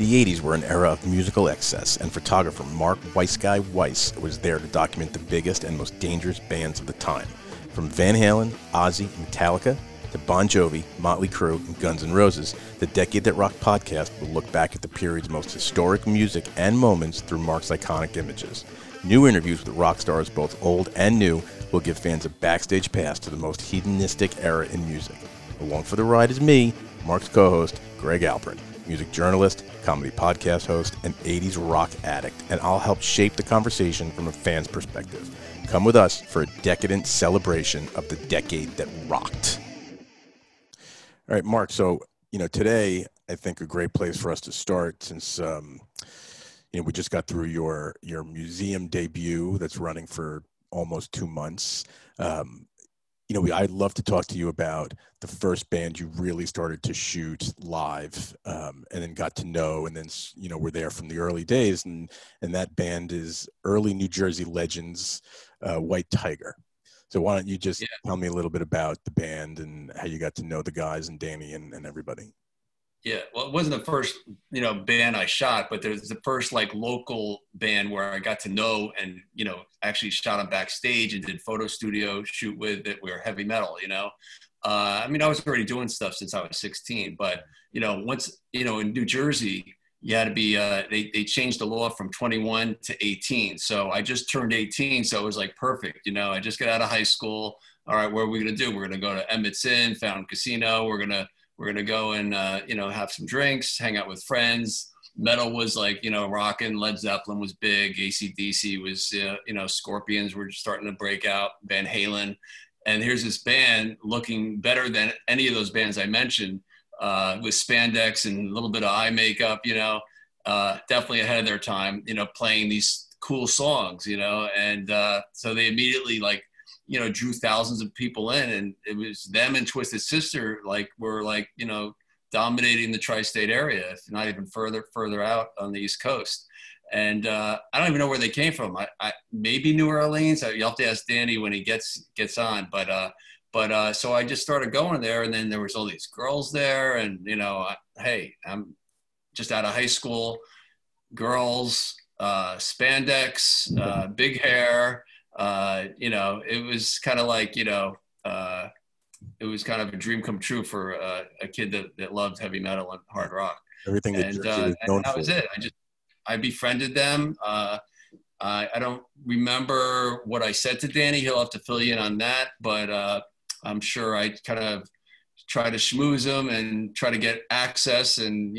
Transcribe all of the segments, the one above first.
The 80s were an era of musical excess, and photographer Mark Weissguy Weiss was there to document the biggest and most dangerous bands of the time, from Van Halen, Ozzy, Metallica, to Bon Jovi, Motley Crue, and Guns N' Roses. The Decade That Rock podcast will look back at the period's most historic music and moments through Mark's iconic images. New interviews with rock stars, both old and new, will give fans a backstage pass to the most hedonistic era in music. Along for the ride is me, Mark's co-host, Greg Alpert, music journalist, comedy podcast host, and 80s rock addict, and I'll help shape the conversation from a fan's perspective. Come with us for a decadent celebration of the decade that rocked. All right, Mark, so, today, I think a great place for us to start, since, we just got through your museum debut that's running for almost 2 months. I'd love to talk to you about the first band you really started to shoot live, and then got to know, and then, were there from the early days, and that band is early New Jersey legends, White Tiger. So why don't you just tell me a little bit about the band and how you got to know the guys and Danny and everybody? Yeah, well, it wasn't the first, band I shot, but there's the first local band where I got to know and, actually shot them backstage and did photo studio shoot with it. We were heavy metal, I was already doing stuff since I was 16, but, once, in New Jersey, you had to be, they changed the law from 21 to 18. So I just turned 18. So it was perfect. I just got out of high school. All right, what are we going to do? We're going to go to Emmitson Found Casino. We're going to go and, have some drinks, hang out with friends. Metal was rocking. Led Zeppelin was big. AC/DC was, Scorpions were just starting to break out. Van Halen. And here's this band looking better than any of those bands I mentioned. With spandex and a little bit of eye makeup, definitely ahead of their time, playing these cool songs, and so they immediately drew thousands of people in, and it was them and Twisted Sister were dominating the tri-state area, if not even further out on the East Coast. And I don't even know where they came from. I maybe New Orleans. You'll have to ask Danny when he gets on, but so I just started going there, and then there was all these girls there, and I'm just out of high school, girls, spandex, big hair, it was kind of it was kind of a dream come true for a kid that loved heavy metal and hard rock. Everything that that was it. I befriended them. I don't remember what I said to Danny. He'll have to fill you in on that, but I'm sure I kind of try to schmooze them and try to get access and,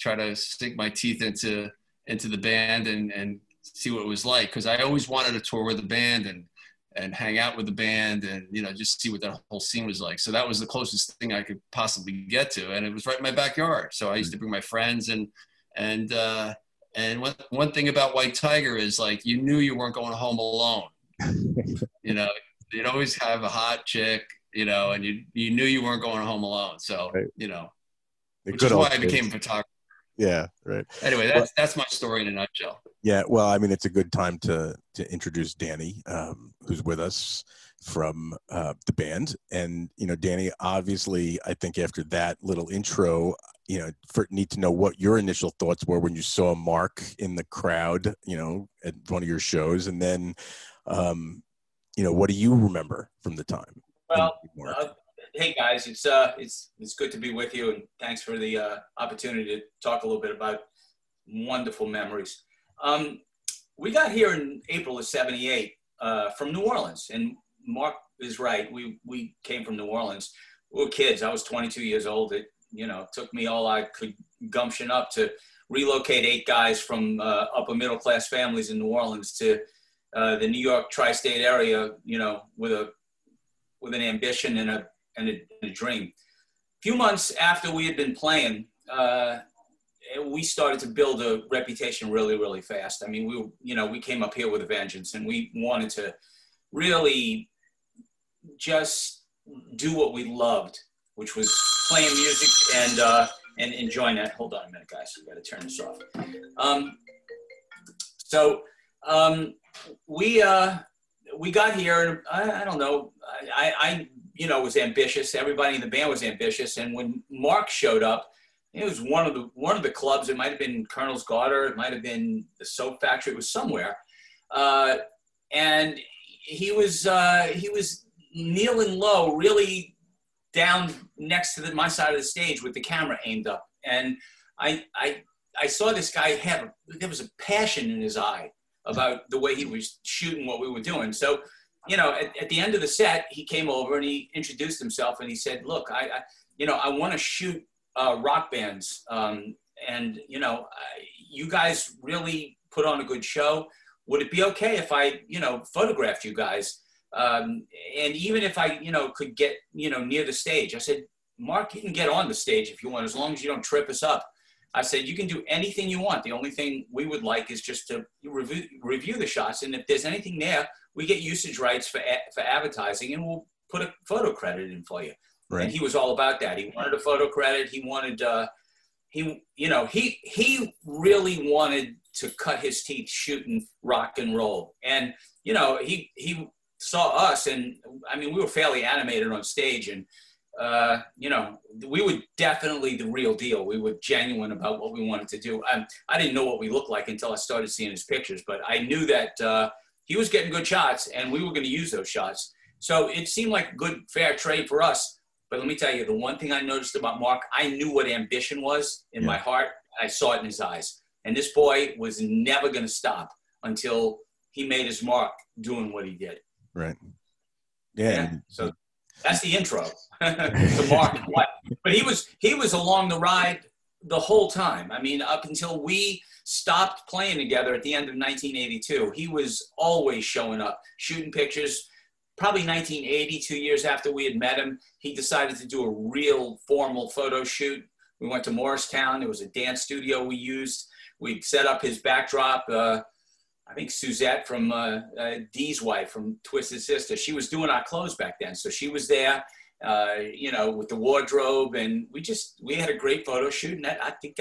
try to sink my teeth into the band and see what it was like. Cause I always wanted to tour with the band and hang out with the band and, just see what that whole scene was like. So that was the closest thing I could possibly get to. And it was right in my backyard. So I used to bring my friends and one thing about White Tiger is you knew you weren't going home alone, you'd always have a hot chick, and you knew you weren't going home alone. So, right. Which is why I became a photographer. Yeah. Right. Anyway, that's my story in a nutshell. Yeah. Well, it's a good time to introduce Danny, who's with us from the band. And, Danny, obviously, I think after that little intro, need to know what your initial thoughts were when you saw Mark in the crowd, at one of your shows. And then, what do you remember from the time? Well, hey guys, it's good to be with you, and thanks for the opportunity to talk a little bit about wonderful memories. We got here in April of '78 from New Orleans, and Mark is right. We came from New Orleans. We were kids. I was 22 years old. It took me all I could gumption up to relocate 8 guys from upper middle class families in New Orleans to the New York tri-state area. With an ambition and a dream. A few months after we had been playing, we started to build a reputation really, really fast. We came up here with a vengeance, and we wanted to really just do what we loved, which was playing music and enjoying that. Hold on a minute, guys. We've got to turn this off. We got here, I don't know, I was ambitious. Everybody in the band was ambitious. And when Mark showed up, It was one of the clubs. It might have been Colonel's Garter. It might have been the Soap Factory. It was somewhere, and he was kneeling low, really down next to my side of the stage with the camera aimed up, and I saw this guy there was a passion in his eye about the way he was shooting what we were doing. So, you know, at the end of the set, he came over and he introduced himself and he said, "Look, I want to shoot rock bands, and you know, you guys really put on a good show. Would it be okay if I, you know, photographed you guys? And even if I, you know, could get, you know, near the stage." I said, "Mark, you can get on the stage if you want, as long as you don't trip us up." I said, "You can do anything you want. The only thing we would like is just to review the shots. And if there's anything there, we get usage rights for advertising, and we'll put a photo credit in for you." Right. And he was all about that. He wanted a photo credit. He wanted, he really wanted to cut his teeth shooting rock and roll. And, you know, he saw us, and I mean, we were fairly animated on stage, and you know, we were definitely the real deal. We were genuine about what we wanted to do. I didn't know what we looked like until I started seeing his pictures, but I knew that he was getting good shots, and we were going to use those shots. So it seemed like good, fair trade for us. But let me tell you, the one thing I noticed about Mark, I knew what ambition was in my heart. I saw it in his eyes. And this boy was never going to stop until he made his mark doing what he did. Right. Yeah. So that's the intro to Mark and White. But he was along the ride the whole time. I mean, up until we stopped playing together at the end of 1982, he was always showing up, shooting pictures. Probably 1980, 2 years after we had met him, he decided to do a real formal photo shoot. We went to Morristown. It was a dance studio we used. We set up his backdrop. I think Suzette from Dee's wife from Twisted Sister, she was doing our clothes back then. So she was there, you know, with the wardrobe, and we had a great photo shoot. And I think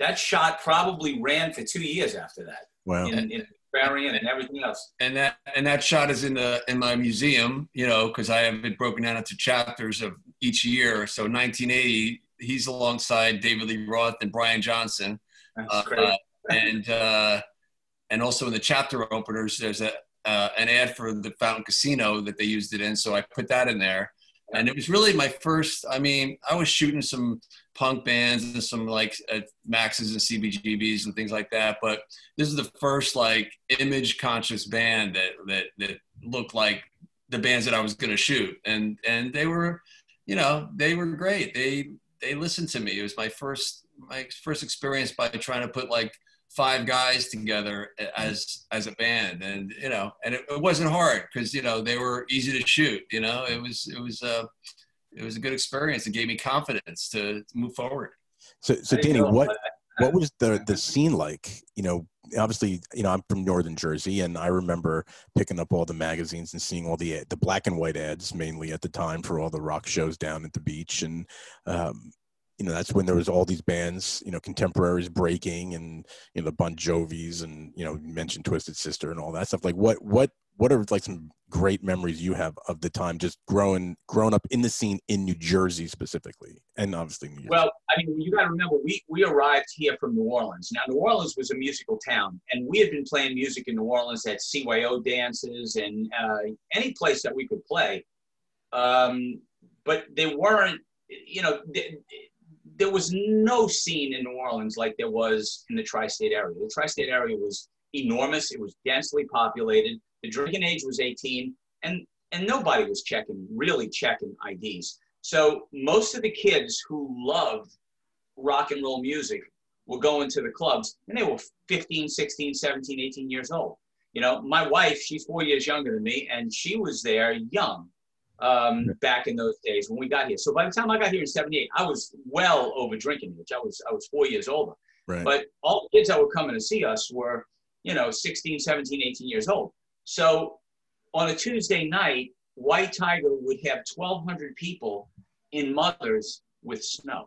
that shot probably ran for 2 years after that. Wow. In Varian and everything else. And that shot is in my museum, you know, because I have it broken down into chapters of each year. So 1980, he's alongside David Lee Roth and Brian Johnson. That's great. And also in the chapter openers, there's an ad for the Fountain Casino that they used it in. So I put that in there. And it was really my first, I mean, I was shooting some punk bands and some like Max's and CBGBs and things like that. But this is the first like image conscious band that looked like the bands that I was going to shoot. And they were, you know, they were great. They listened to me. It was my first experience by trying to put like five guys together as a band, and you know, and it wasn't hard because, you know, they were easy to shoot. You know, it was a good experience. It gave me confidence to move forward. So Danny, what was the scene like? You know, obviously, you know, I'm from Northern Jersey, and I remember picking up all the magazines and seeing all the black and white ads mainly at the time for all the rock shows down at the beach, and you know, that's when there was all these bands, you know, contemporaries breaking, and, you know, the Bon Jovis, and, you know, you mentioned Twisted Sister and all that stuff. Like what are like some great memories you have of the time just growing up in the scene in New Jersey specifically, and obviously New York? Well, I mean, you got to remember, we arrived here from New Orleans. Now, New Orleans was a musical town, and we had been playing music in New Orleans at CYO dances and any place that we could play. But they weren't, you know, there was no scene in New Orleans like there was in the tri-state area. The tri-state area was enormous. It was densely populated. The drinking age was 18, and nobody was really checking IDs. So most of the kids who loved rock and roll music were going to the clubs, and they were 15, 16, 17, 18 years old. You know, my wife, she's 4 years younger than me, and she was there young. Back in those days when we got here. So by the time I got here in 78, I was well over drinking, which I was 4 years older. Right. But all the kids that were coming to see us were, you know, 16, 17, 18 years old. So on a Tuesday night, White Tiger would have 1,200 people in Mothers with snow.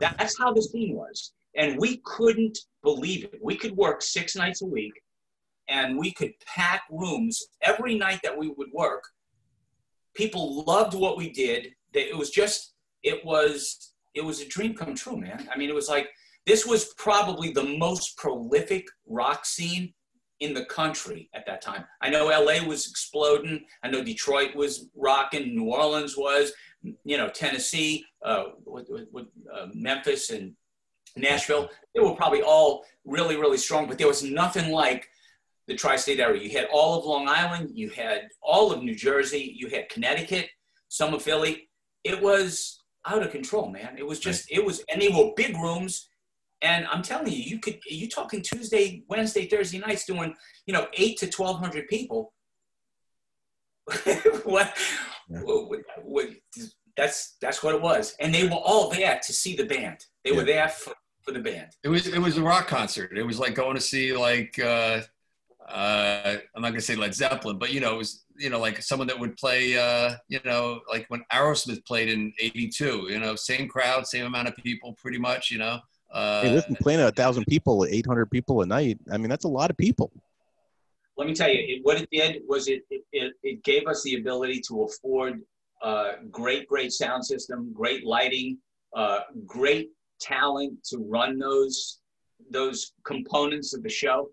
That's how the scene was. And we couldn't believe it. We could work 6 nights a week, and we could pack rooms every night that we would work. People loved what we did. It was it was a dream come true, man. I mean, it was like, this was probably the most prolific rock scene in the country at that time. I know LA was exploding. I know Detroit was rocking. New Orleans was, you know, Tennessee, with Memphis and Nashville. They were probably all really, really strong, but there was nothing like the tri-state area. You had all of Long Island. You had all of New Jersey. You had Connecticut, some of Philly. It was out of control, man. It was just, it was, and they were big rooms. And I'm telling you, you could, you're talking Tuesday, Wednesday, Thursday nights doing, you know, 800 to 1,200 people. What, that's what it was. And they were all there to see the band. They were there for the band. It was a rock concert. It was like going to see, like, I'm not going to say Led Zeppelin, but, you know, it was, you know, like someone that would play, you know, like when Aerosmith played in '82, you know, same crowd, same amount of people, pretty much, you know. Hey, listen, playing 1,000 people, 800 people a night, I mean, that's a lot of people. Let me tell you, what it did was it gave us the ability to afford great sound system, great lighting, great talent to run those components of the show,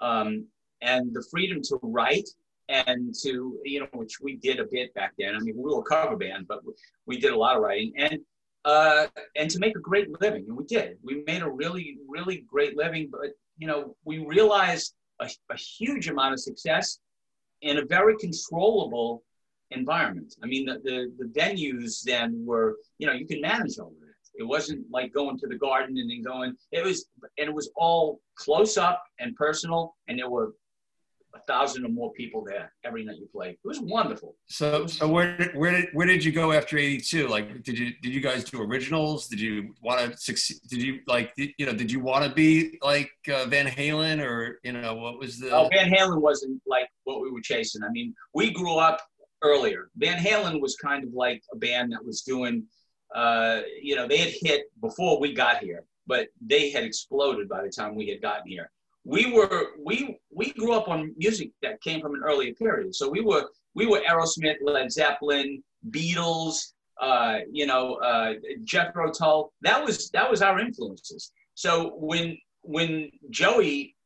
and the freedom to write and to, you know, which we did a bit back then. I mean, we were a cover band, but we did a lot of writing. And to make a great living, and we did. We made a really, really great living, but, you know, we realized a huge amount of success in a very controllable environment. I mean, the venues then were, you know, you can manage all of it. It wasn't like going to the Garden and then going, it was all close up and personal, and there were 1,000 or more people there every night you played. It was wonderful. So where did you go after '82? Like, did you guys do originals? Did you want to succeed? Did you, like, you know, did you want to be like Van Halen, or, you know, what was the? Oh, Van Halen wasn't like what we were chasing. I mean, we grew up earlier. Van Halen was kind of like a band that was doing, you know, they had hit before we got here, but they had exploded by the time we had gotten here. We grew up on music that came from an earlier period. So we were Aerosmith, Led Zeppelin, Beatles, you know, Jethro Tull. That was our influences. So when Joey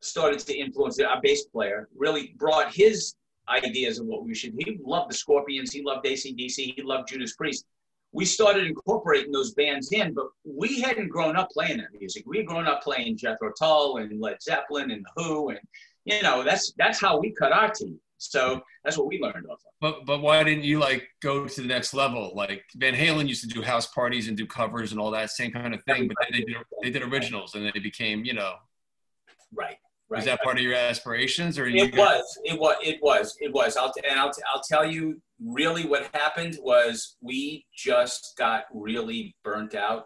started to influence our bass player, really brought his ideas of what we should. He loved the Scorpions. He loved AC/DC. He loved Judas Priest. We started incorporating those bands in, but we hadn't grown up playing that music. We had grown up playing Jethro Tull and Led Zeppelin and The Who, and, you know, that's how we cut our team. So that's what we learned off of. But why didn't you, like, go to the next level? Like, Van Halen used to do house parties and do covers and all that same kind of thing, but then they did originals, and then it became, you know. Right. Was that part of your aspirations, or it was? I'll tell you. Really, what happened was we just got really burnt out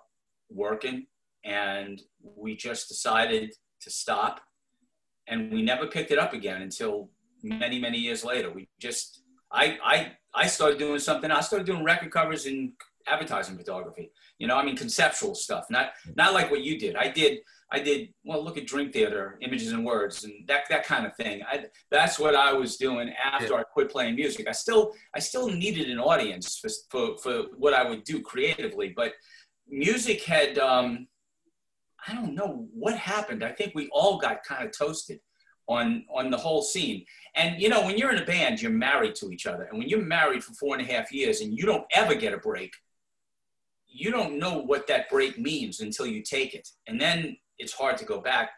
working, and we just decided to stop, and we never picked it up again until many, many years later. We just, I started doing something. I started doing record covers and advertising photography. You know, I mean, conceptual stuff, not like what you did. I did well. Look at Dream Theater, Images and Words, and that kind of thing. That's what I was doing after I quit playing music. I still needed an audience for what I would do creatively, but music had I don't know what happened. I think we all got kind of toasted on the whole scene. And you know, when you're in a band, you're married to each other, and when you're married for 4.5 years and you don't ever get a break, you don't know what that break means until you take it, and then it's hard to go back.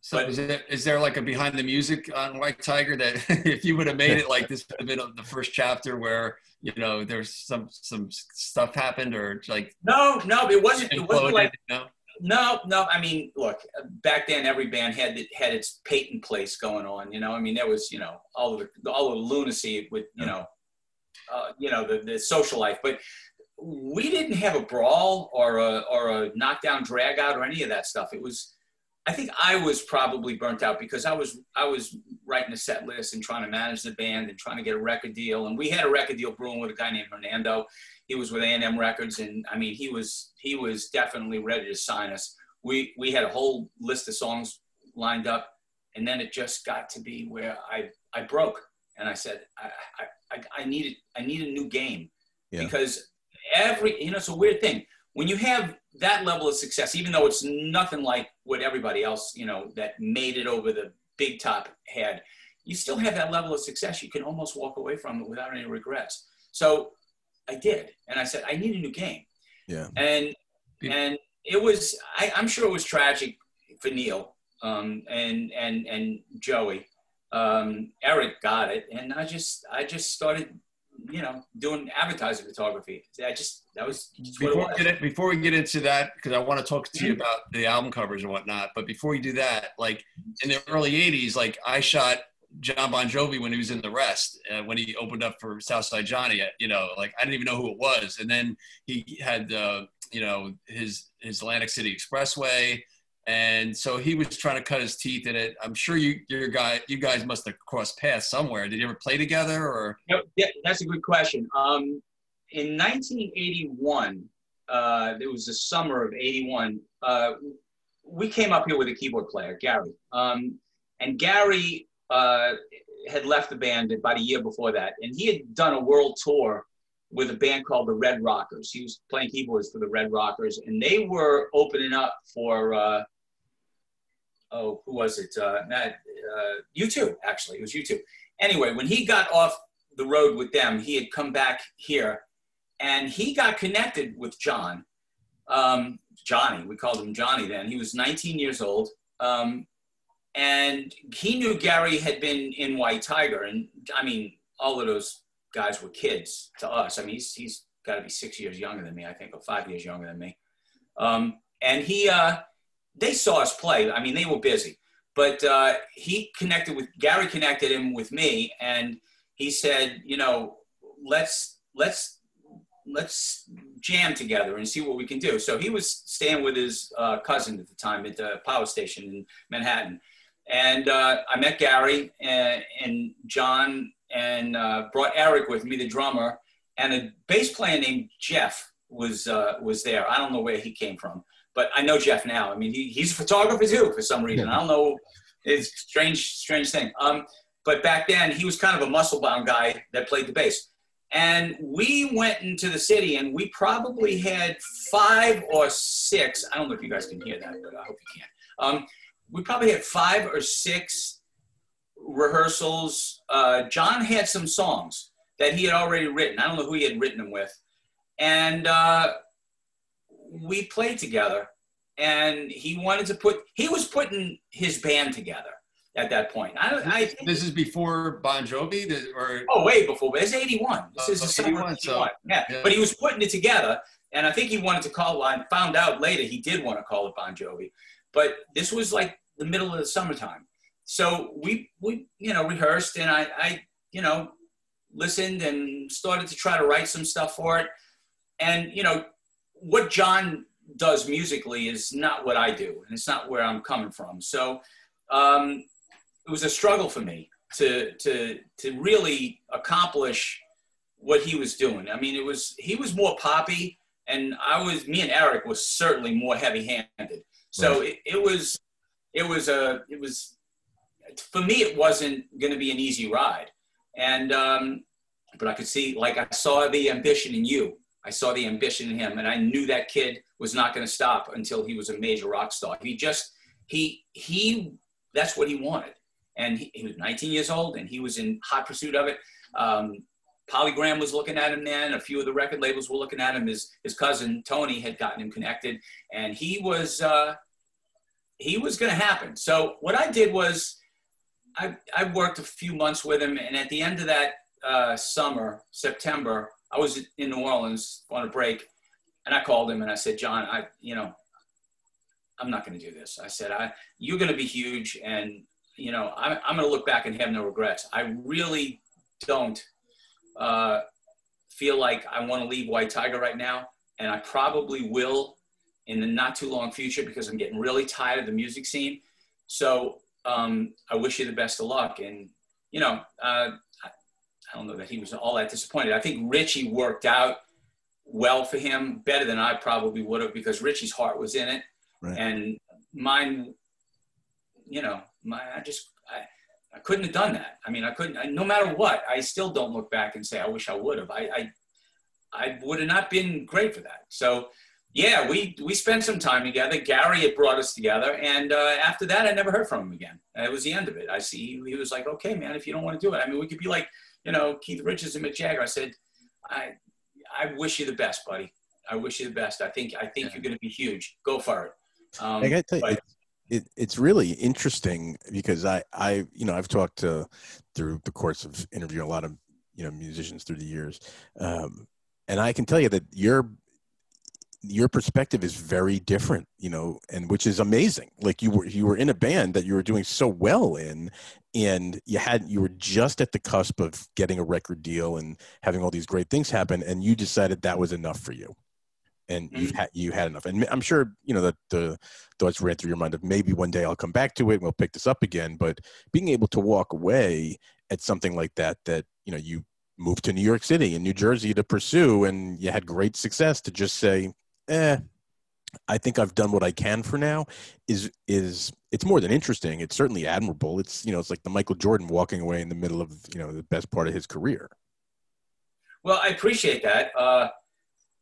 So but, is there like a behind the music on White Tiger that if you would have made it, like, this would have been the first chapter where, you know, there's some stuff happened, or like no it wasn't like, you know? No I mean, look, back then every band had its Peyton Place going on, you know. I mean, there was, you know, all the lunacy with, you know, the social life, but we didn't have a brawl or a knockdown drag out or any of that stuff. It was, I think I was probably burnt out because I was writing a set list and trying to manage the band and trying to get a record deal. And we had a record deal brewing with a guy named Hernando. He was with A&M Records. And I mean, he was definitely ready to sign us. We had a whole list of songs lined up, and then it just got to be where I broke. And I said, I need a new game because every, you know, it's a weird thing. When you have that level of success, even though it's nothing like what everybody else, you know, that made it over the big top had, you still have that level of success. You can almost walk away from it without any regrets. So I did. And I said, I need a new game. Yeah. And it was, I'm sure it was tragic for Neal and Joey. Eric got it. And I just started, you know, doing advertising photography. Before we get into that, because I want to talk to you about the album covers and whatnot, but before you do that, like in the early 80s, like I shot John Bon Jovi when he was in The Rest, when he opened up for Southside Johnny, you know, like I didn't even know who it was. And then he had, you know, his Atlantic City Expressway. And so he was trying to cut his teeth in it. I'm sure you guys must have crossed paths somewhere. Did you ever play together or? Yeah, that's a good question. In 1981, it was the summer of 81. We came up here with a keyboard player, Gary. And Gary had left the band about a year before that. And he had done a world tour with a band called the Red Rockers. He was playing keyboards for the Red Rockers. And they were opening up for... who was it? U2, actually. It was U2. Anyway, when he got off the road with them, he had come back here, and he got connected with John. Johnny, we called him Johnny then. He was 19 years old, and he knew Gary had been in White Tiger, and I mean, all of those guys were kids to us. I mean, he's got to be 6 years younger than me, I think, or 5 years younger than me. And he... they saw us play. I mean, they were busy, but Gary connected him with me, and he said, you know, let's jam together and see what we can do. So he was staying with his cousin at the time at the power station in Manhattan. And I met Gary and John and brought Eric with me, the drummer, and a bass player named Jeff was there. I don't know where he came from. But I know Jeff now. I mean, he's a photographer too for some reason. I don't know. It's a strange thing. But back then, he was kind of a muscle-bound guy that played the bass. And we went into the city, and we probably had 5 or 6. I don't know if you guys can hear that, but I hope you can. We probably had 5 or 6 rehearsals. John had some songs that he had already written. I don't know who he had written them with. And... we played together, and he wanted to he was putting his band together at that point. I think this is before Bon Jovi, way before, but it's 81. This is 81, so, yeah. But he was putting it together, and I think he wanted to call, I found out later he did want to call it Bon Jovi, but this was like the middle of the summertime. So we you know, rehearsed, and I you know, listened and started to try to write some stuff for it. And, you know, what John does musically is not what I do, and it's not where I'm coming from. So it was a struggle for me to really accomplish what he was doing. I mean, he was more poppy, and me and Eric was certainly more heavy-handed. So right. it was for me, it wasn't going to be an easy ride. And but I could see, like, I saw the ambition in you. I saw the ambition in him, and I knew that kid was not going to stop until he was a major rock star. That's what he wanted. And he was 19 years old, and he was in hot pursuit of it. Polygram was looking at him then. A few of the record labels were looking at him. His cousin, Tony, had gotten him connected, and he was going to happen. So what I did was I worked a few months with him, and at the end of that summer, September, I was in New Orleans on a break, and I called him and I said, John, I'm not going to do this. I said, you're going to be huge. And, you know, I'm going to look back and have no regrets. I really don't feel like I want to leave White Tiger right now. And I probably will in the not too long future, because I'm getting really tired of the music scene. So I wish you the best of luck. And, you know, I don't know that he was all that disappointed. I think Richie worked out well for him, better than I probably would have, because Richie's heart was in it. Right. And mine, you know, I couldn't have done that. I mean, no matter what, I still don't look back and say, I wish I would have. I, I, I would have not been great for that. So yeah, we spent some time together. Gary had brought us together. And after that, I never heard from him again. It was the end of it. I see, he was like, okay, man, if you don't want to do it. I mean, we could be like, you know, Keith Richards and Mick Jagger. I said, I wish you the best, buddy. I wish you the best. I think you're going to be huge. Go for it. I gotta tell you, it's really interesting because I, you know, I've talked to, through the course of interviewing a lot of, you know, musicians through the years. And I can tell you that your perspective is very different, you know, and which is amazing. Like you were in a band that you were doing so well in, and you were just at the cusp of getting a record deal and having all these great things happen. And you decided that was enough for you. And you had enough. And I'm sure, you know, that the thoughts ran through your mind of maybe one day I'll come back to it and we'll pick this up again. But being able to walk away at something like that, that, you know, you moved to New York City and New Jersey to pursue, and you had great success, to just say, I think I've done what I can for now, it's more than interesting. It's certainly admirable. It's, you know, it's like the Michael Jordan walking away in the middle of, you know, the best part of his career. Well, I appreciate that.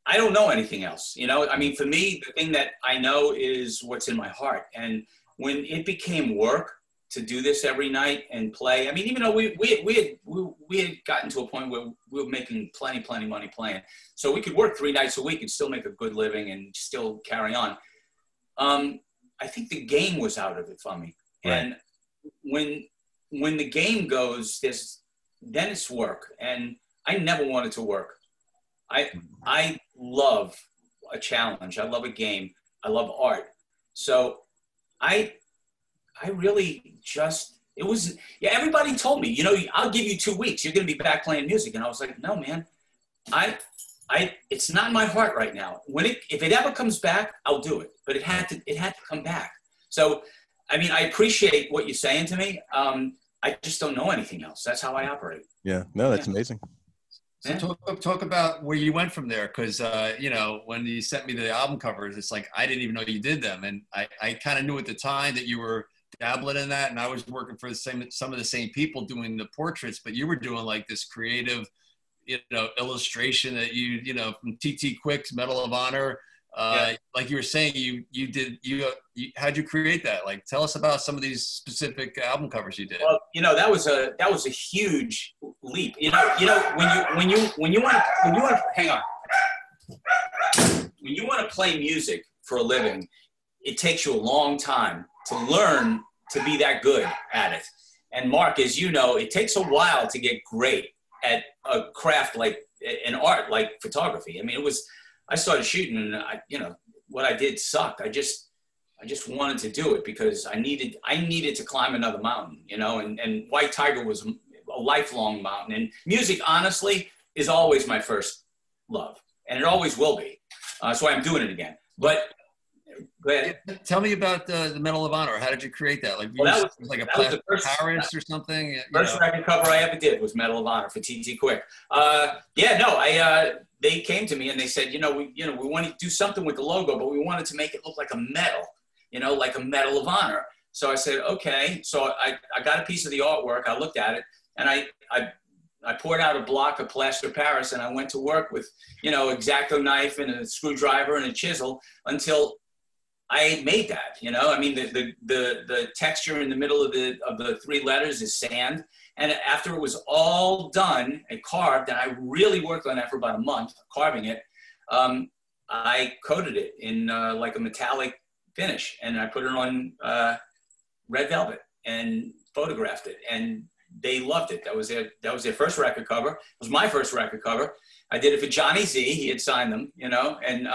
I don't know anything else, you know? I mean, for me, the thing that I know is what's in my heart. And when it became work to do this every night and play, I mean, even though we had gotten to a point where we were making plenty money playing. So we could work 3 nights a week and still make a good living and still carry on. I think the game was out of it for me. Right. And when the game goes, then it's work. And I never wanted to work. I love a challenge. I love a game. I love art. So I really just, it was, yeah, everybody told me, you know, I'll give you 2 weeks. You're going to be back playing music. And I was like, no, man, it's not in my heart right now. If it ever comes back, I'll do it. But it had to come back. So, I mean, I appreciate what you're saying to me. I just don't know anything else. That's how I operate. Yeah. No, that's amazing. So talk about where you went from there, because, you know, when you sent me the album covers, it's like I didn't even know you did them. And I kind of knew at the time that you were dabbling in that, and I was working for some of the same people doing the portraits, but you were doing like this creative, you know, illustration that you know, from T.T. Quick's Medal of Honor. Like you were saying, how'd you create that? Like, tell us about some of these specific album covers you did. Well, you know, that was a huge leap. You know, when you want to play music for a living, it takes you a long time to learn to be that good at it. And Mark, as you know, it takes a while to get great at a craft like an art, like photography. I mean, I started shooting, and you know, what I did sucked. I just wanted to do it because I needed to climb another mountain, you know, and White Tiger was a lifelong mountain, and music, honestly, is always my first love, and it always will be. So I'm doing it again. But go ahead. Tell me about the Medal of Honor. How did you create that? Like, that was the first, or something? First record cover I ever did was Medal of Honor for T.T. Quick. They came to me and they said, we want to do something with the logo, but we wanted to make it look like a medal, you know, like a Medal of Honor. So I said, okay. So I got a piece of the artwork. I looked at it, and I poured out a block of plaster Paris, and I went to work with, you know, X-Acto knife and a screwdriver and a chisel until I made that, you know. I mean, the texture in the middle of the 3 letters is sand. And after it was all done and carved, and I really worked on that for about a month, carving it, I coated it in like a metallic finish, and I put it on red velvet and photographed it, and they loved it. That was their first record cover. It was my first record cover. I did it for Johnny Z. He had signed them, you know, and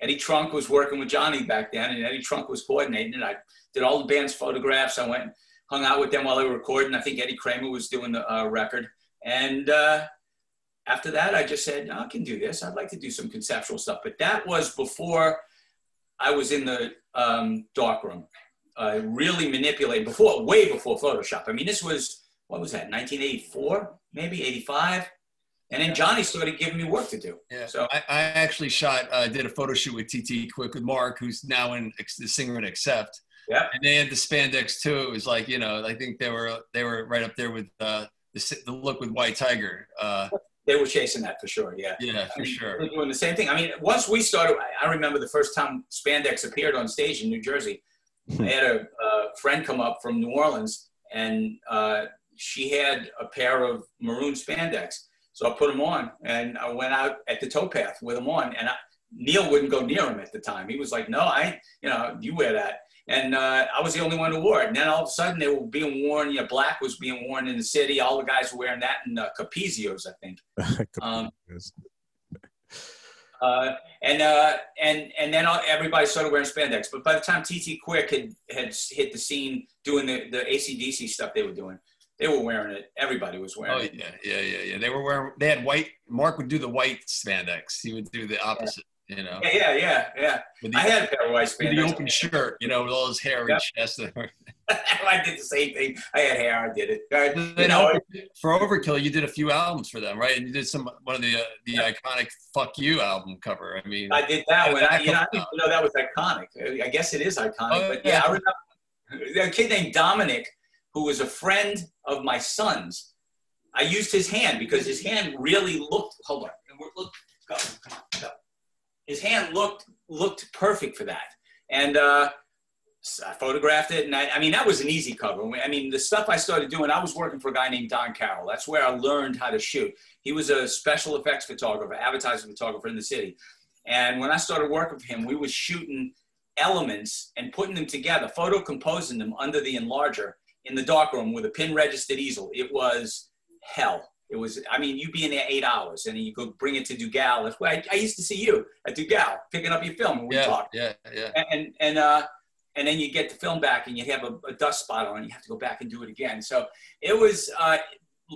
Eddie Trunk was working with Johnny back then, and Eddie Trunk was coordinating it. I did all the band's photographs. I went and hung out with them while they were recording. I think Eddie Kramer was doing the record. And after that, I just said, no, I can do this. I'd like to do some conceptual stuff. But that was before I was in the darkroom, really manipulating, way before Photoshop. I mean, this was, what was that, 1984, maybe 85? And then Johnny started giving me work to do. Yeah. So I actually did a photo shoot with T.T. Quick with Mark, who's now the singer in Accept. Yeah. And they had the spandex too. It was like, you know, I think they were right up there with the look with White Tiger. They were chasing that for sure, yeah. Yeah, for sure. They were doing the same thing. I mean, once we started, I remember the first time spandex appeared on stage in New Jersey. I had a friend come up from New Orleans, and she had a pair of maroon spandex. So I put them on, and I went out at the towpath with them on. And Neal wouldn't go near him at the time. He was like, no, you wear that. And I was the only one who wore it. And then all of a sudden, they were being worn. You know, black was being worn in the city. All the guys were wearing that, and Capizios, I think. And then everybody started wearing spandex. But by the time T.T. Quick had hit the scene doing the AC/DC stuff they were doing, they were wearing it. Everybody was wearing it. Yeah. They were wearing. They had white. Mark would do the white spandex. He would do the opposite. Yeah. You know? Yeah. I had a pair of white spandex. The open shirt, you know, with all his hair and chest. I did the same thing. I had hair. I did it. For Overkill, you did a few albums for them, right? And you did one of the iconic "F*ck You!" album cover. I mean, I did that one. I didn't know that was iconic. I guess it is iconic. But yeah, I remember a kid named Dominic, who was a friend of my son's. I used his hand because his hand really looked. Hold on. Look. Go. Come on. Go. His hand looked perfect for that. And so I photographed it. And I mean, that was an easy cover. I mean, the stuff I started doing, I was working for a guy named Don Carroll. That's where I learned how to shoot. He was a special effects photographer, advertising photographer in the city. And when I started working for him, we were shooting elements and putting them together, photo composing them under the enlarger in the darkroom with a pin registered easel. It was hell. It was, I mean, you'd be in there 8 hours and you go bring it to Dugal. I used to see you at Dugal picking up your film and we talked. Yeah. And then you get the film back and you have a dust spot on it. You have to go back and do it again. So it was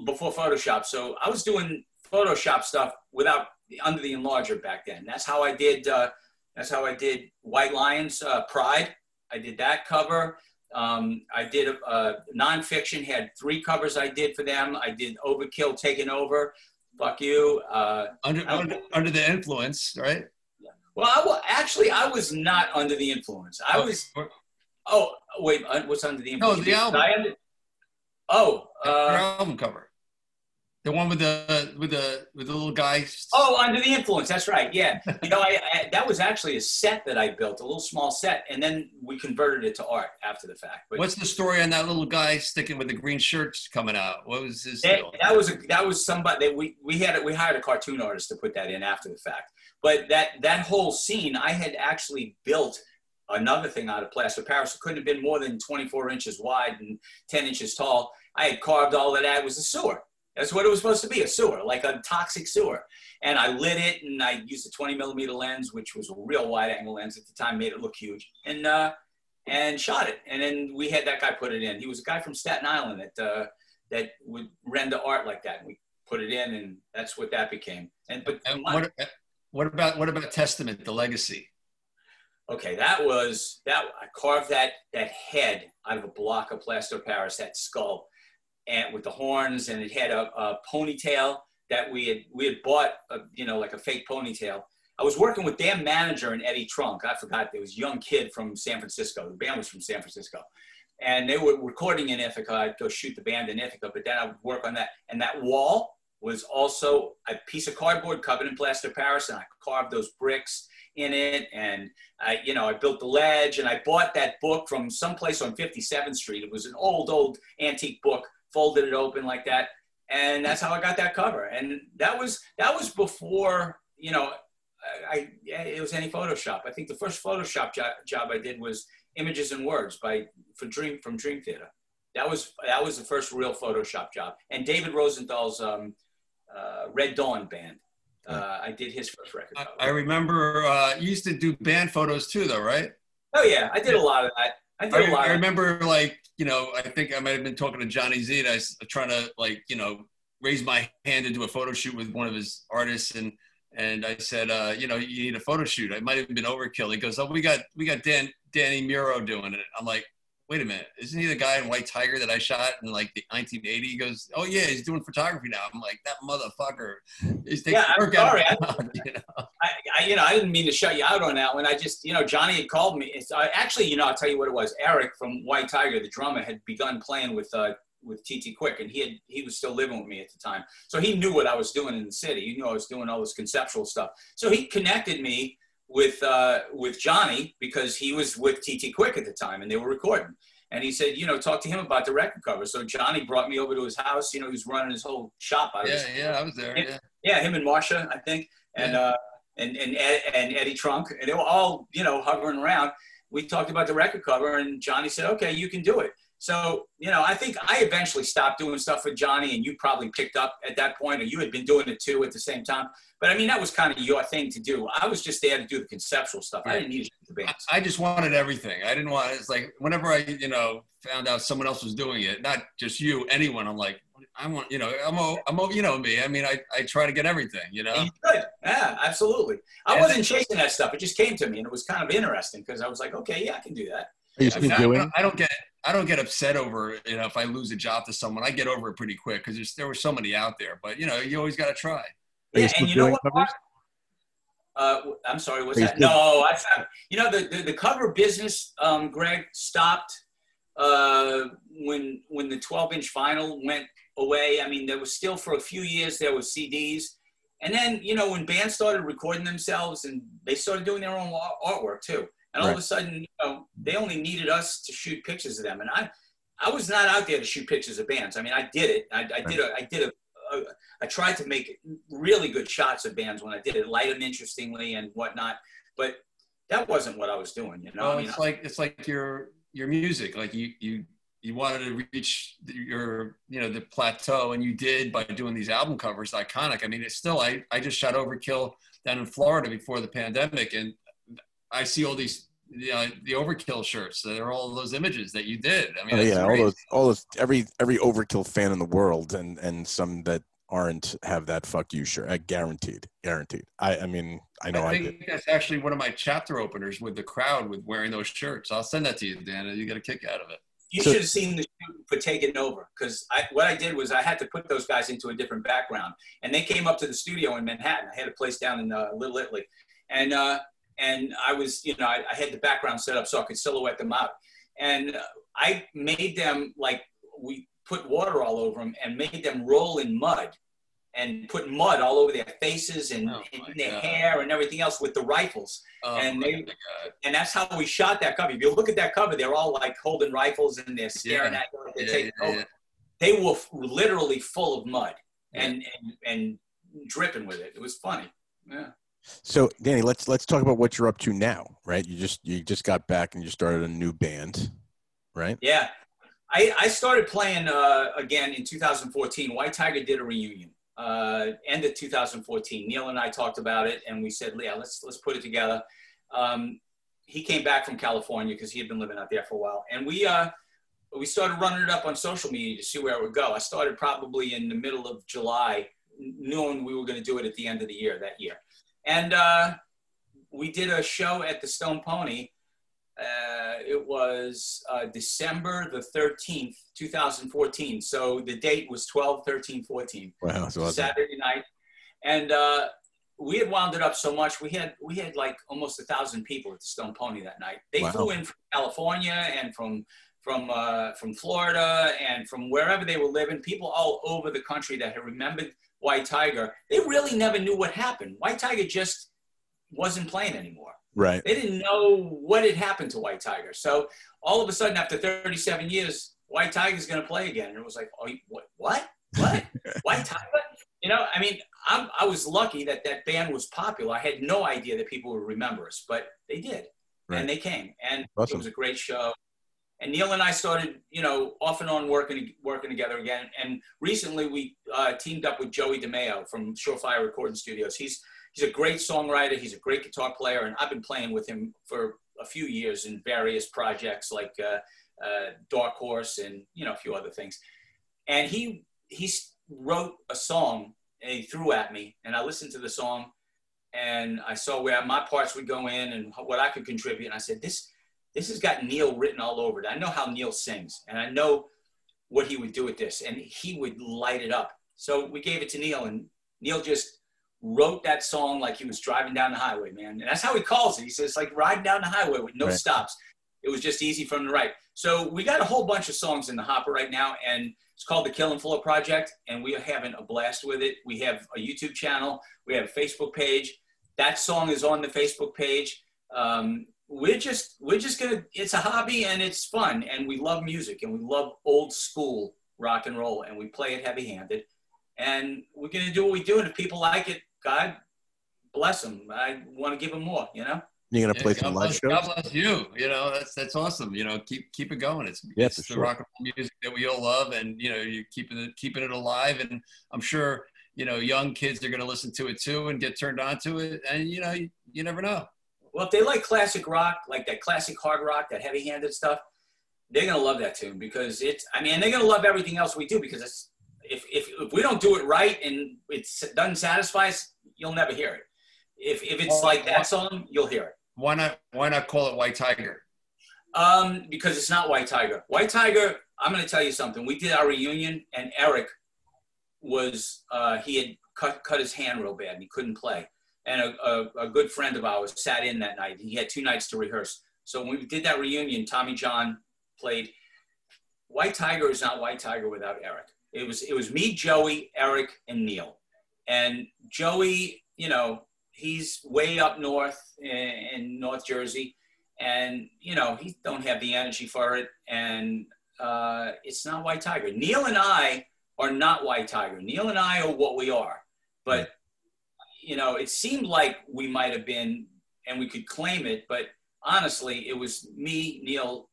before Photoshop. So I was doing Photoshop stuff under the enlarger back then. That's how I did White Lions, Pride. I did that cover. I did nonfiction, had 3 covers I did for them. I did Overkill, Taking Over, F*ck You!, Under the Influence, right? Well, actually, I was not under the influence. What's Under the Influence? No, the album. Your album cover. The one with the little guy. Oh, Under the Influence. That's right. Yeah. You know, that was actually a set that I built, a little small set, and then we converted it to art after the fact. But what's the story on that little guy sticking with the green shirts coming out? What was his deal? That was somebody that we hired a cartoon artist to put that in after the fact. But that whole scene, I had actually built another thing out of plaster Paris. It couldn't have been more than 24 inches wide and 10 inches tall. I had carved all of that. It was a sewer. That's what it was supposed to be, a sewer, like a toxic sewer. And I lit it, and I used a 20mm lens, which was a real wide-angle lens at the time, made it look huge, and shot it. And then we had that guy put it in. He was a guy from Staten Island that would render art like that. And we put it in, and that's what that became. What about Testament, the Legacy? Okay, I carved that head out of a block of plaster Paris, that skull. And with the horns, and it had a ponytail that we had bought, like a fake ponytail. I was working with their manager and Eddie Trunk. I forgot, there was a young kid from San Francisco. The band was from San Francisco. And they were recording in Ithaca. I'd go shoot the band in Ithaca, but then I would work on that. And that wall was also a piece of cardboard covered in plaster Paris, and I carved those bricks in it, and I built the ledge, and I bought that book from someplace on 57th Street. It was an old antique book. Folded it open like that, and that's how I got that cover. And that was before it was any Photoshop. I think the first Photoshop job I did was Images and Words from Dream Theater. That was the first real Photoshop job. And David Rosenthal's Red Dawn Band. I did his first record cover. I remember you used to do band photos too, though, right? Oh yeah, I did a lot of that. I remember, I think I might have been talking to Johnny Z, and I was trying to, raise my hand to do a photo shoot with one of his artists, and I said, you need a photo shoot. It might have been Overkill. He goes, oh, we got Danny Muro doing it. I'm like, wait a minute, isn't he the guy in White Tiger that I shot in the 1980? He goes, oh yeah, he's doing photography now. I'm like, that motherfucker. He's taking work out. I'm sorry. I didn't mean to shut you out on that one. I just, Johnny had called me. Actually, I'll tell you what it was. Eric from White Tiger, the drummer, had begun playing with with T.T. Quick, and he was still living with me at the time. So he knew what I was doing in the city. He knew I was doing all this conceptual stuff. So he connected me with Johnny, because he was with T.T. Quick at the time and they were recording. And he said, you know, talk to him about the record cover. So Johnny brought me over to his house. You know, he was running his whole shop out of his I was there. Him and Marsha, I think, and and Eddie Trunk, and they were all, you know, hovering around. We talked about the record cover, and Johnny said, okay, you can do it. So, you know, I think I eventually stopped doing stuff with Johnny, and you probably picked up at that point, or you had been doing it too at the same time. But I mean, that was kind of your thing to do. I was just there to do the conceptual stuff. I didn't need the bands. I just wanted everything. I didn't want, it's like, whenever I, you know, found out someone else was doing it, not just you, anyone, I'm like, I want, you know, you know me. I mean, I try to get everything, you know? You could. Yeah, absolutely. I wasn't chasing that stuff. It just came to me, and it was kind of interesting, because I was like, okay, yeah, I can do that. Are you still doing? I don't get upset over, you know, if I lose a job to someone. I get over it pretty quick, because there were so many out there. But, you know, you always got to try. Yeah, and you know what, Mark? I'm sorry, what's that? No, I found, you know, the cover business, Greg, stopped when the 12-inch vinyl went away. I mean, there was still, for a few years, there was CDs. And then, you know, when bands started recording themselves, and they started doing their own artwork too. And all of a sudden, you know, they only needed us to shoot pictures of them. And I was not out there to shoot pictures of bands. I mean, I did it. I tried to make really good shots of bands when I did it, light them interestingly and whatnot. But that wasn't what I was doing, you know? Well, I mean, it's like your music. Like you wanted to reach your, you know, the plateau, and you did by doing these album covers, iconic. I mean, it's still, I just shot Overkill down in Florida before the pandemic, and I see all these, you know, the Overkill shirts. There are all those images that you did. I mean, all those, every Overkill fan in the world, and some that aren't, have that "Fuck You" shirt. Guaranteed. I mean, I know I think that's actually one of my chapter openers with the crowd, with wearing those shirts. I'll send that to you, Dan, and you get a kick out of it. You should have seen the shoot for taking over, because what I did was I had to put those guys into a different background, and they came up to the studio in Manhattan. I had a place down in Little Italy, and I was, you know, I had the background set up so I could silhouette them out. And I made them, like, we put water all over them and made them roll in mud and put mud all over their faces and in their hair and everything else with the rifles. And that's how we shot that cover. If you look at that cover, they're all, like, holding rifles, and they're staring at them. They were literally full of mud and dripping with it. It was funny. Yeah. So, Danny, let's talk about what you're up to now, right? You just got back and you started a new band, right? Yeah, I started playing again in 2014. White Tiger did a reunion, end of 2014. Neal and I talked about it, and we said, "Yeah, let's put it together." He came back from California because he had been living out there for a while, and we started running it up on social media to see where it would go. I started probably in the middle of July, knowing we were going to do it at the end of the year that year. And we did a show at the Stone Pony. It was December the 13th, 2014. So the date was 12/13/14. Wow, so Saturday night. And we had wound it up so much. We had like almost 1,000 people at the Stone Pony that night. They flew in from California and from Florida and from wherever they were living. People all over the country that had remembered White Tiger. They really never knew what happened. White Tiger just wasn't playing anymore. Right. They didn't know what had happened to White Tiger. So all of a sudden, after 37 years, White Tiger's going to play again. And it was like, oh, what? White Tiger? You know, I mean, I was lucky that that band was popular. I had no idea that people would remember us, but they did. Right. And they came. And awesome. It was a great show. And Neal and I started, you know, off and on working together again. And recently we teamed up with Joey DeMeo from Shorefire Recording Studios. He's a great songwriter. He's a great guitar player. And I've been playing with him for a few years in various projects like Dark Horse and, you know, a few other things. And he wrote a song and he threw at me. And I listened to the song and I saw where my parts would go in and what I could contribute. And I said, This has got Neal written all over it. I know how Neal sings, and I know what he would do with this, and he would light it up. So we gave it to Neal, and Neal just wrote that song like he was driving down the highway, man. And that's how he calls it. He says, like, riding down the highway with no stops. It was just easy for him to write. So we got a whole bunch of songs in the hopper right now, and it's called The Killin' Floor Project, and we're having a blast with it. We have a YouTube channel. We have a Facebook page. That song is on the Facebook page. We're just gonna, it's a hobby and it's fun, and we love music and we love old school rock and roll, and we play it heavy-handed, and we're gonna do what we do, and if people like it, God bless them. I want to give them more, you know? You're gonna play some live shows? God bless you. You know, that's awesome. You know, keep it going. It's the rock and roll music that we all love, and you know, you're keeping it alive, and I'm sure, you know, young kids are gonna listen to it too and get turned on to it, and you know, you never know. Well, if they like classic rock, like that classic hard rock, that heavy-handed stuff, they're going to love that tune because it's, I mean, they're going to love everything else we do because it's, if we don't do it right and it doesn't satisfy us, you'll never hear it. If it's like that song, you'll hear it. Why not call it White Tiger? Because it's not White Tiger. White Tiger, I'm going to tell you something. We did our reunion, and Eric was, he had cut his hand real bad and he couldn't play. And a good friend of ours sat in that night. He had 2 nights to rehearse. So when we did that reunion, Tommy John played. White Tiger is not White Tiger without Eric. It was me, Joey, Eric, and Neal. And Joey, you know, he's way up north in North Jersey. And, you know, he don't have the energy for it. And it's not White Tiger. Neal and I are not White Tiger. Neal and I are what we are. But you know, it seemed like we might have been, and we could claim it, but honestly, it was me, Neal,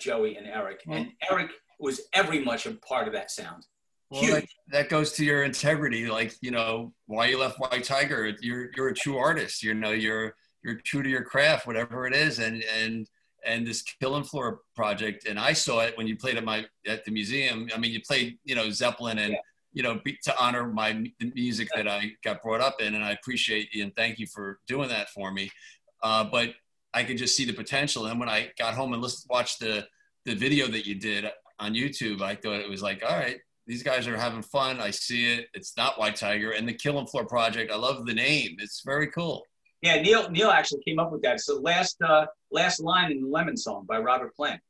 Joey, and Eric. And Eric was much a part of that sound. Well, that goes to your integrity, like, you know, why you left White Tiger. You're a true artist, you know, you're true to your craft, whatever it is. And this Killin' Floor project, and I saw it when you played at the museum. I mean, you played, you know, Zeppelin and, you know, to honor the music that I got brought up in, and I appreciate you and thank you for doing that for me. But I could just see the potential. And when I got home and watched the video that you did on YouTube, I thought it was like, all right, these guys are having fun. I see it. It's not White Tiger. And the Killin' Floor Project, I love the name. It's very cool. Yeah, Neal actually came up with that. It's the last line in the Lemon Song by Robert Plant,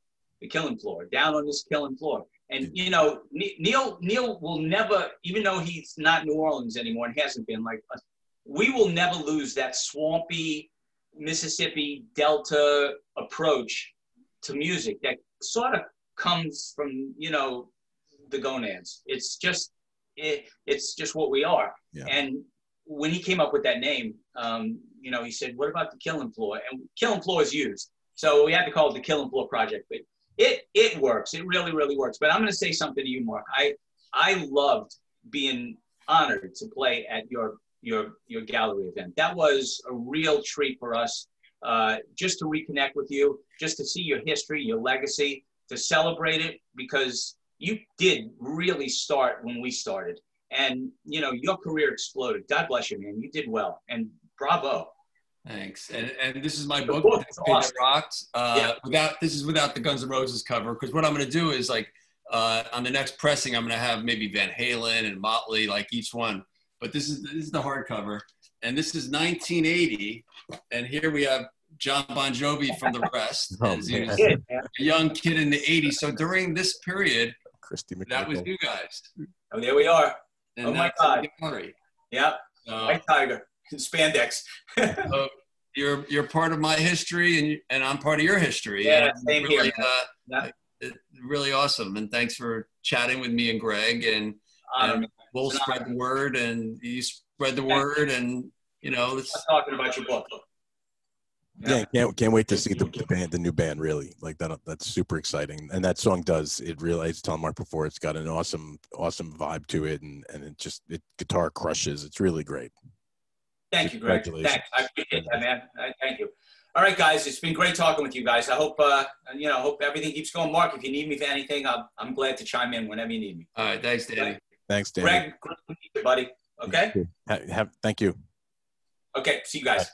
The Killin' Floor, down on this Killin' Floor. And, you know, Neal will never, even though he's not New Orleans anymore and hasn't been like us, we will never lose that swampy Mississippi Delta approach to music that sort of comes from, you know, the gonads. It's just what we are. Yeah. And when he came up with that name, you know, he said, what about the Killin' Floor? And Killin' Floor is used. So we had to call it the Killin' Floor Project. But it works. It really, really works. But I'm going to say something to you, Mark. I loved being honored to play at your gallery event. That was a real treat for us, just to reconnect with you, just to see your history, your legacy, to celebrate it, because you did really start when we started. And, you know, your career exploded. God bless you, man. You did well. And bravo. Thanks. And this is my book that rocked. This is without the Guns N' Roses cover, because what I'm going to do is, like, on the next pressing, I'm going to have maybe Van Halen and Motley, like each one. But this is the hardcover, and this is 1980, and here we have John Bon Jovi from The Rest. A young kid in the 80s. So during this period, that was you guys. Oh, there we are. And oh my God. Yep. White Tiger. Spandex. So you're part of my history, and I'm part of your history. Yeah, same really, here. Really awesome, and thanks for chatting with me and Greg. And we'll spread the word, and you spread the word, and you know. It's talking about your book. Yeah, can't wait to see the new band. Really, like that's super exciting, and that song does. It really, I was telling Mark before, it's got an awesome vibe to it, and it guitar crushes. It's really great. Thank you, Greg. Thanks. I appreciate that, man. Thank you. All right, guys. It's been great talking with you guys. I hope, you know, everything keeps going. Mark, if you need me for anything, I'm glad to chime in whenever you need me. All right. Thanks, Danny. Thanks, Danny. Greg, good to meet you, buddy. Okay? Thank you. Okay. See you guys.